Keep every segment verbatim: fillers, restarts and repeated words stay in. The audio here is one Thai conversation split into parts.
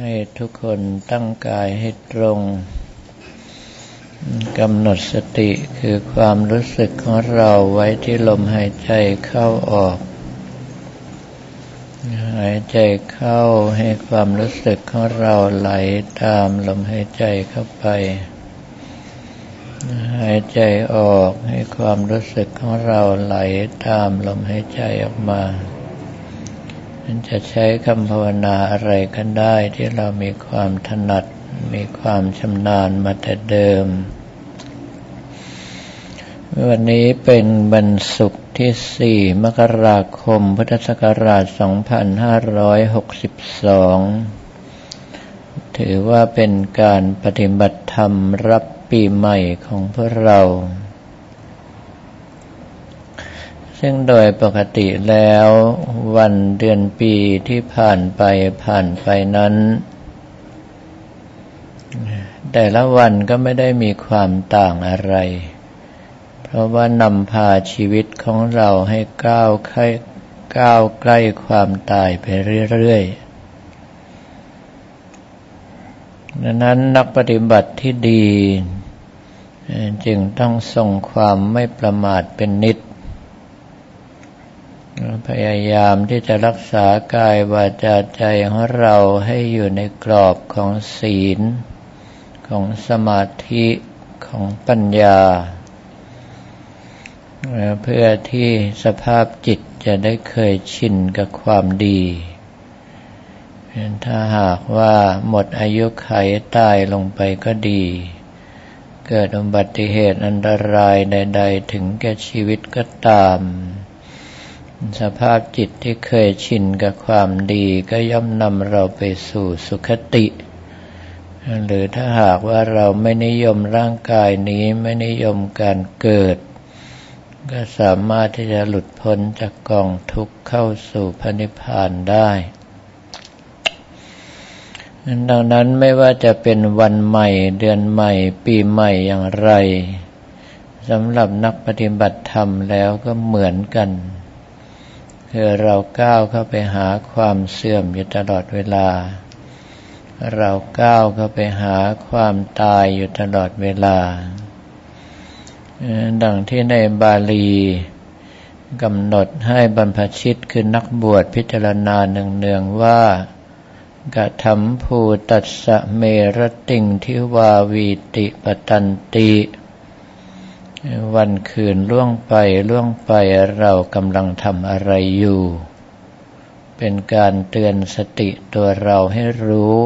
ให้ทุกคนตั้งกายให้ตรงกำหนดสติคือความรู้สึกของเราไว้ที่ลมหายใจเข้าออกหายใจเข้าให้ความรู้สึกของเราไหลตามลมหายใจเข้าไปหายใจออกให้ความรู้สึกของเราไหลตามลมหายใจออกมาจะใช้คำภาวนาอะไรกันได้ที่เรามีความถนัดมีความชำนาญมาแต่เดิมวันนี้เป็นวันศุกร์ที่สี่มกราคมพุทธศักราชสองพันห้าร้อยหกสิบสองถือว่าเป็นการปฏิบัติธรรมรับปีใหม่ของพวกเราซึ่งโดยปกติแล้ววันเดือนปีที่ผ่านไปผ่านไปนั้นแต่ละวันก็ไม่ได้มีความต่างอะไรเพราะว่านำพาชีวิตของเราให้ก้าวใกล้ก้าวใกล้ความตายไปเรื่อยๆดังนั้นนักปฏิบัติที่ดีจึงต้องทรงความไม่ประมาทเป็นนิจพยายามที่จะรักษากายวาจาใจของเราให้อยู่ในกรอบของศีลของสมาธิของปัญญาเพื่อที่สภาพจิตจะได้เคยชินกับความดีถ้าหากว่าหมดอายุขัยตายลงไปก็ดีเกิดอุบัติเหตุอันตรายใดๆถึงแก่ชีวิตก็ตามสภาพจิตที่เคยชินกับความดีก็ย่อมนำเราไปสู่สุคติหรือถ้าหากว่าเราไม่นิยมร่างกายนี้ไม่นิยมการเกิดก็สามารถที่จะหลุดพ้นจากกองทุกข์เข้าสู่พระนิพพานได้ดังนั้นไม่ว่าจะเป็นวันใหม่เดือนใหม่ปีใหม่อย่างไรสำหรับนักปฏิบัติธรรมแล้วก็เหมือนกันคือเราก้าวเข้าไปหาความเสื่อมอยู่ตลอดเวลาเราก้าวเข้าไปหาความตายอยู่ตลอดเวลาดังที่ในบาลีกำหนดให้บรรพชิตคือนักบวชพิจารณาเนืองๆว่ากถัมภูตัสสะเมรติงทิวาวีติปตันติวันคืนล่วงไปล่วงไปเรากำลังทำอะไรอยู่เป็นการเตือนสติตัวเราให้รู้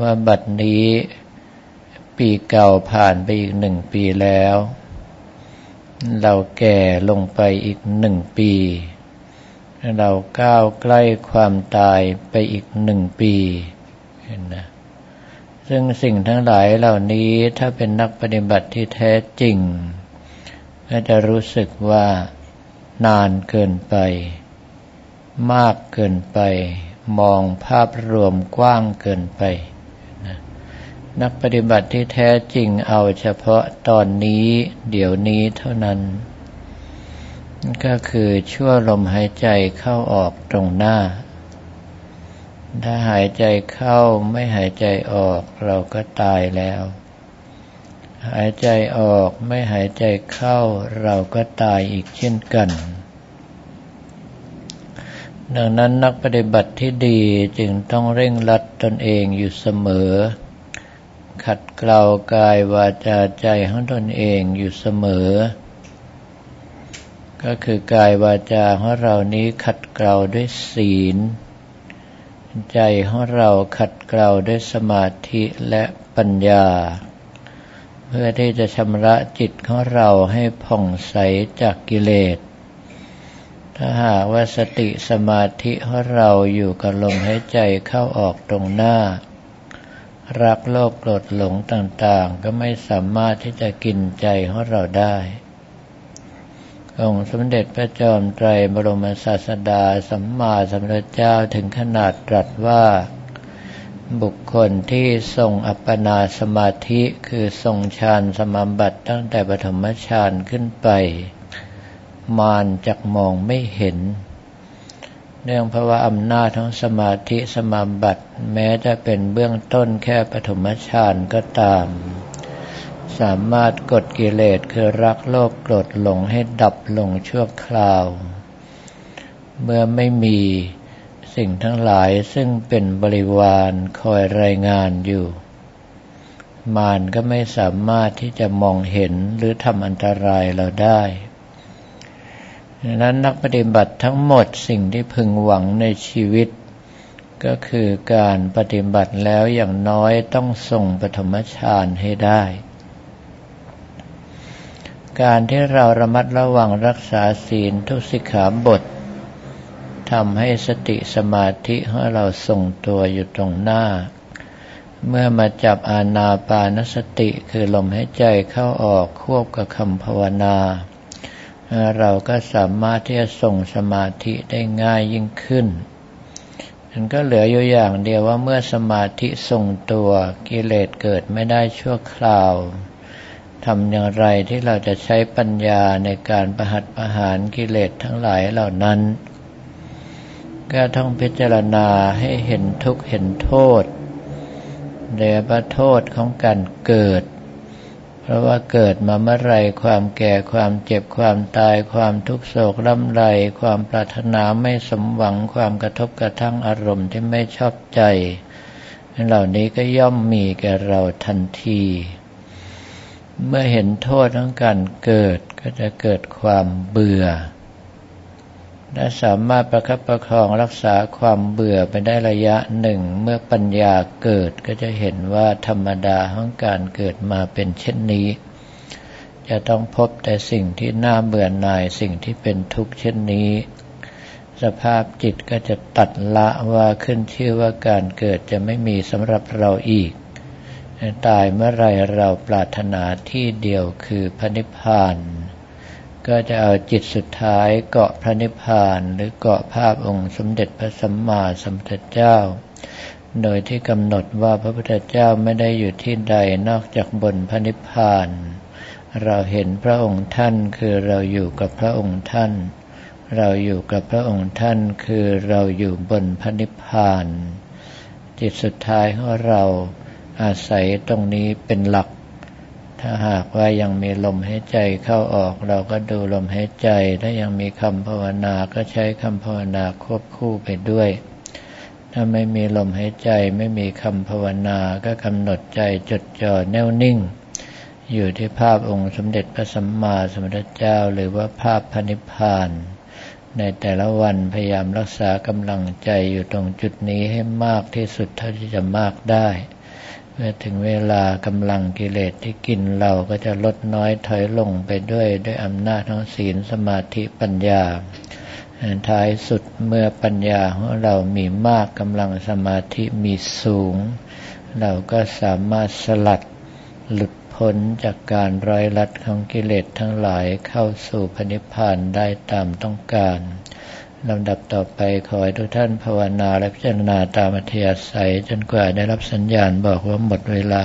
ว่าบัดนี้ปีเก่าผ่านไปอีกหนึ่งปีแล้วเราแก่ลงไปอีกหนึ่งปีเราก้าวใกล้ความตายไปอีกหนึ่งปีเห็นนะซึ่งสิ่งทั้งหลายเหล่านี้ถ้าเป็นนักปฏิบัติที่แท้จริงก็จะรู้สึกว่านานเกินไปมากเกินไปมองภาพรวมกว้างเกินไปนะนักปฏิบัติที่แท้จริงเอาเฉพาะตอนนี้เดี๋ยวนี้เท่านั้นก็คือชั่วลมหายใจเข้าออกตรงหน้าถ้าหายใจเข้าไม่หายใจออกเราก็ตายแล้วหายใจออกไม่หายใจเข้าเราก็ตายอีกเช่นกันดังนั้นนักปฏิบัติที่ดีจึงต้องเร่งรัดตนเองอยู่เสมอขัดเกลากายวาจาใจของตนเองอยู่เสมอก็คือกายวาจาของเรานี้ขัดเกลาด้วยศีลใจของเราขัดเกลาด้วยสมาธิและปัญญาเพื่อที่จะชำระจิตของเราให้ผ่องใสจากกิเลสถ้าหากว่าสติสมาธิของเราอยู่กับลมหายใจเข้าออกตรงหน้ารักโลภโกรธหลงต่างๆก็ไม่สามารถที่จะกินใจของเราได้องค์สมเด็จพระจอมไตรบรมศาสดาสัมมาสัมพุทธเจ้าถึงขนาดตรัสว่าบุคคลที่ทรงอัปปนาสมาธิคือทรงฌานสมาบัติตั้งแต่ปฐมฌานขึ้นไปมารจักมองไม่เห็น เนื่องเพราะว่าอำนาจของสมาธิสมาบัติแม้จะเป็นเบื้องต้นแค่ปฐมฌานก็ตามสามารถกดกิเลสคือรักโลภโกรธหลงให้ดับลงชั่วคราวเมื่อไม่มีสิ่งทั้งหลายซึ่งเป็นบริวารคอยรายงานอยู่มารก็ไม่สามารถที่จะมองเห็นหรือทำอันตรายเราได้ดังนั้นนักปฏิบัติทั้งหมดสิ่งที่พึงหวังในชีวิตก็คือการปฏิบัติแล้วอย่างน้อยต้องทรงปฐมฌานให้ได้การที่เราระมัดระวังรักษาศีลทุกสิกขาบททำให้สติสมาธิของเราทรงตัวอยู่ตรงหน้าเมื่อมาจับอานาปานสติคือลมหายใจเข้าออกควบกับคำภาวนาเราก็สามารถที่จะส่งสมาธิได้ง่ายยิ่งขึ้นมันก็เหลืออยู่อย่างเดียวว่าเมื่อสมาธิทรงตัวกิเลสเกิดไม่ได้ชั่วคราวทำอย่างไรที่เราจะใช้ปัญญาในการประหัตประหารกิเลสทั้งหลายเหล่านั้นก็ต้องพิจารณาให้เห็นทุกข์เห็นโทษเดบะโทษของการเกิดเพราะว่าเกิดมาเมื่อไรความแก่ความเจ็บความตายความทุกข์โศกร่ำไรความปรารถนาไม่สมหวังความกระทบกระทั่งอารมณ์ที่ไม่ชอบใจเหล่านี้ก็ย่อมมีแก่เราทันทีเมื่อเห็นโทษของการเกิดก็จะเกิดความเบื่อและสามารถประคับประคองรักษาความเบื่อไปได้ระยะหนึ่งเมื่อปัญญาเกิดก็จะเห็นว่าธรรมดาของการเกิดมาเป็นเช่นนี้จะต้องพบแต่สิ่งที่น่าเบื่อหน่ายสิ่งที่เป็นทุกข์เช่นนี้สภาพจิตก็จะตัดละว่าขึ้นชื่อว่าการเกิดจะไม่มีสำหรับเราอีกตายเมื่อไรเราปรารถนาที่เดียวคือพระนิพพานก็จะเอาจิตสุดท้ายเกาะพระนิพพานหรือเกาะภาพองค์สมเด็จพระสัมมาสัมพุทธเจ้าโดยที่กำหนดว่าพระพุทธเจ้าไม่ได้อยู่ที่ใดนอกจากบนพระนิพพานเราเห็นพระองค์ท่านคือเราอยู่กับพระองค์ท่านเราอยู่กับพระองค์ท่านคือเราอยู่บนพระนิพพานจิตสุดท้ายของเราอาศัยตรงนี้เป็นหลักถ้าหากว่ายังมีลมหายใจเข้าออกเราก็ดูลมหายใจถ้ายังมีคำภาวนาก็ใช้คำภาวนาควบคู่ไปด้วยถ้าไม่มีลมหายใจไม่มีคำภาวนาก็กำหนดใจจดจ่อแน่วนิ่งอยู่ที่ภาพองค์สมเด็จพระสัมมาสัมพุทธเจ้าหรือว่าภาพพระนิพพานในแต่ละวันพยายามรักษากำลังใจอยู่ตรงจุดนี้ให้มากที่สุดเท่าที่จะมากได้เมื่อถึงเวลากำลังกิเลสที่กินเราก็จะลดน้อยถอยลงไปด้วยด้วยอำนาจของศีลสมาธิปัญญาท้ายสุดเมื่อปัญญาของเรามีมากกำลังสมาธิมีสูงเราก็สามารถสลัดหลุดพ้นจากการร้อยลัดของกิเลสทั้งหลายเข้าสู่พระนิพพานได้ตามต้องการลำดับต่อไปขอให้ทุกท่านภาวนาและพิจารณาตามอัธยาศัยจนกว่าได้รับสัญญาณบอกว่าหมดเวลา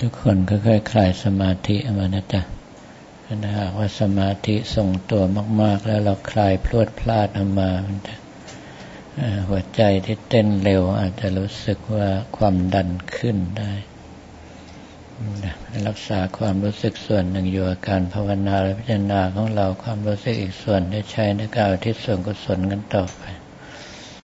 ทุกคนค่อยๆคลายสมาธิมานะจ๊ะถ้าหากว่าสมาธิทรงตัวมากๆแล้วเราคลายพลวดพลาดออกมาหัวใจที่เต้นเร็วอาจจะรู้สึกว่าความดันขึ้นได้รักษาความรู้สึกส่วนหนึ่งอยู่กับการภาวนาและพิจารณาของเราความรู้สึกอีกส่วนได้ใช้ในการอุทิศส่วนกุศลกันต่อไป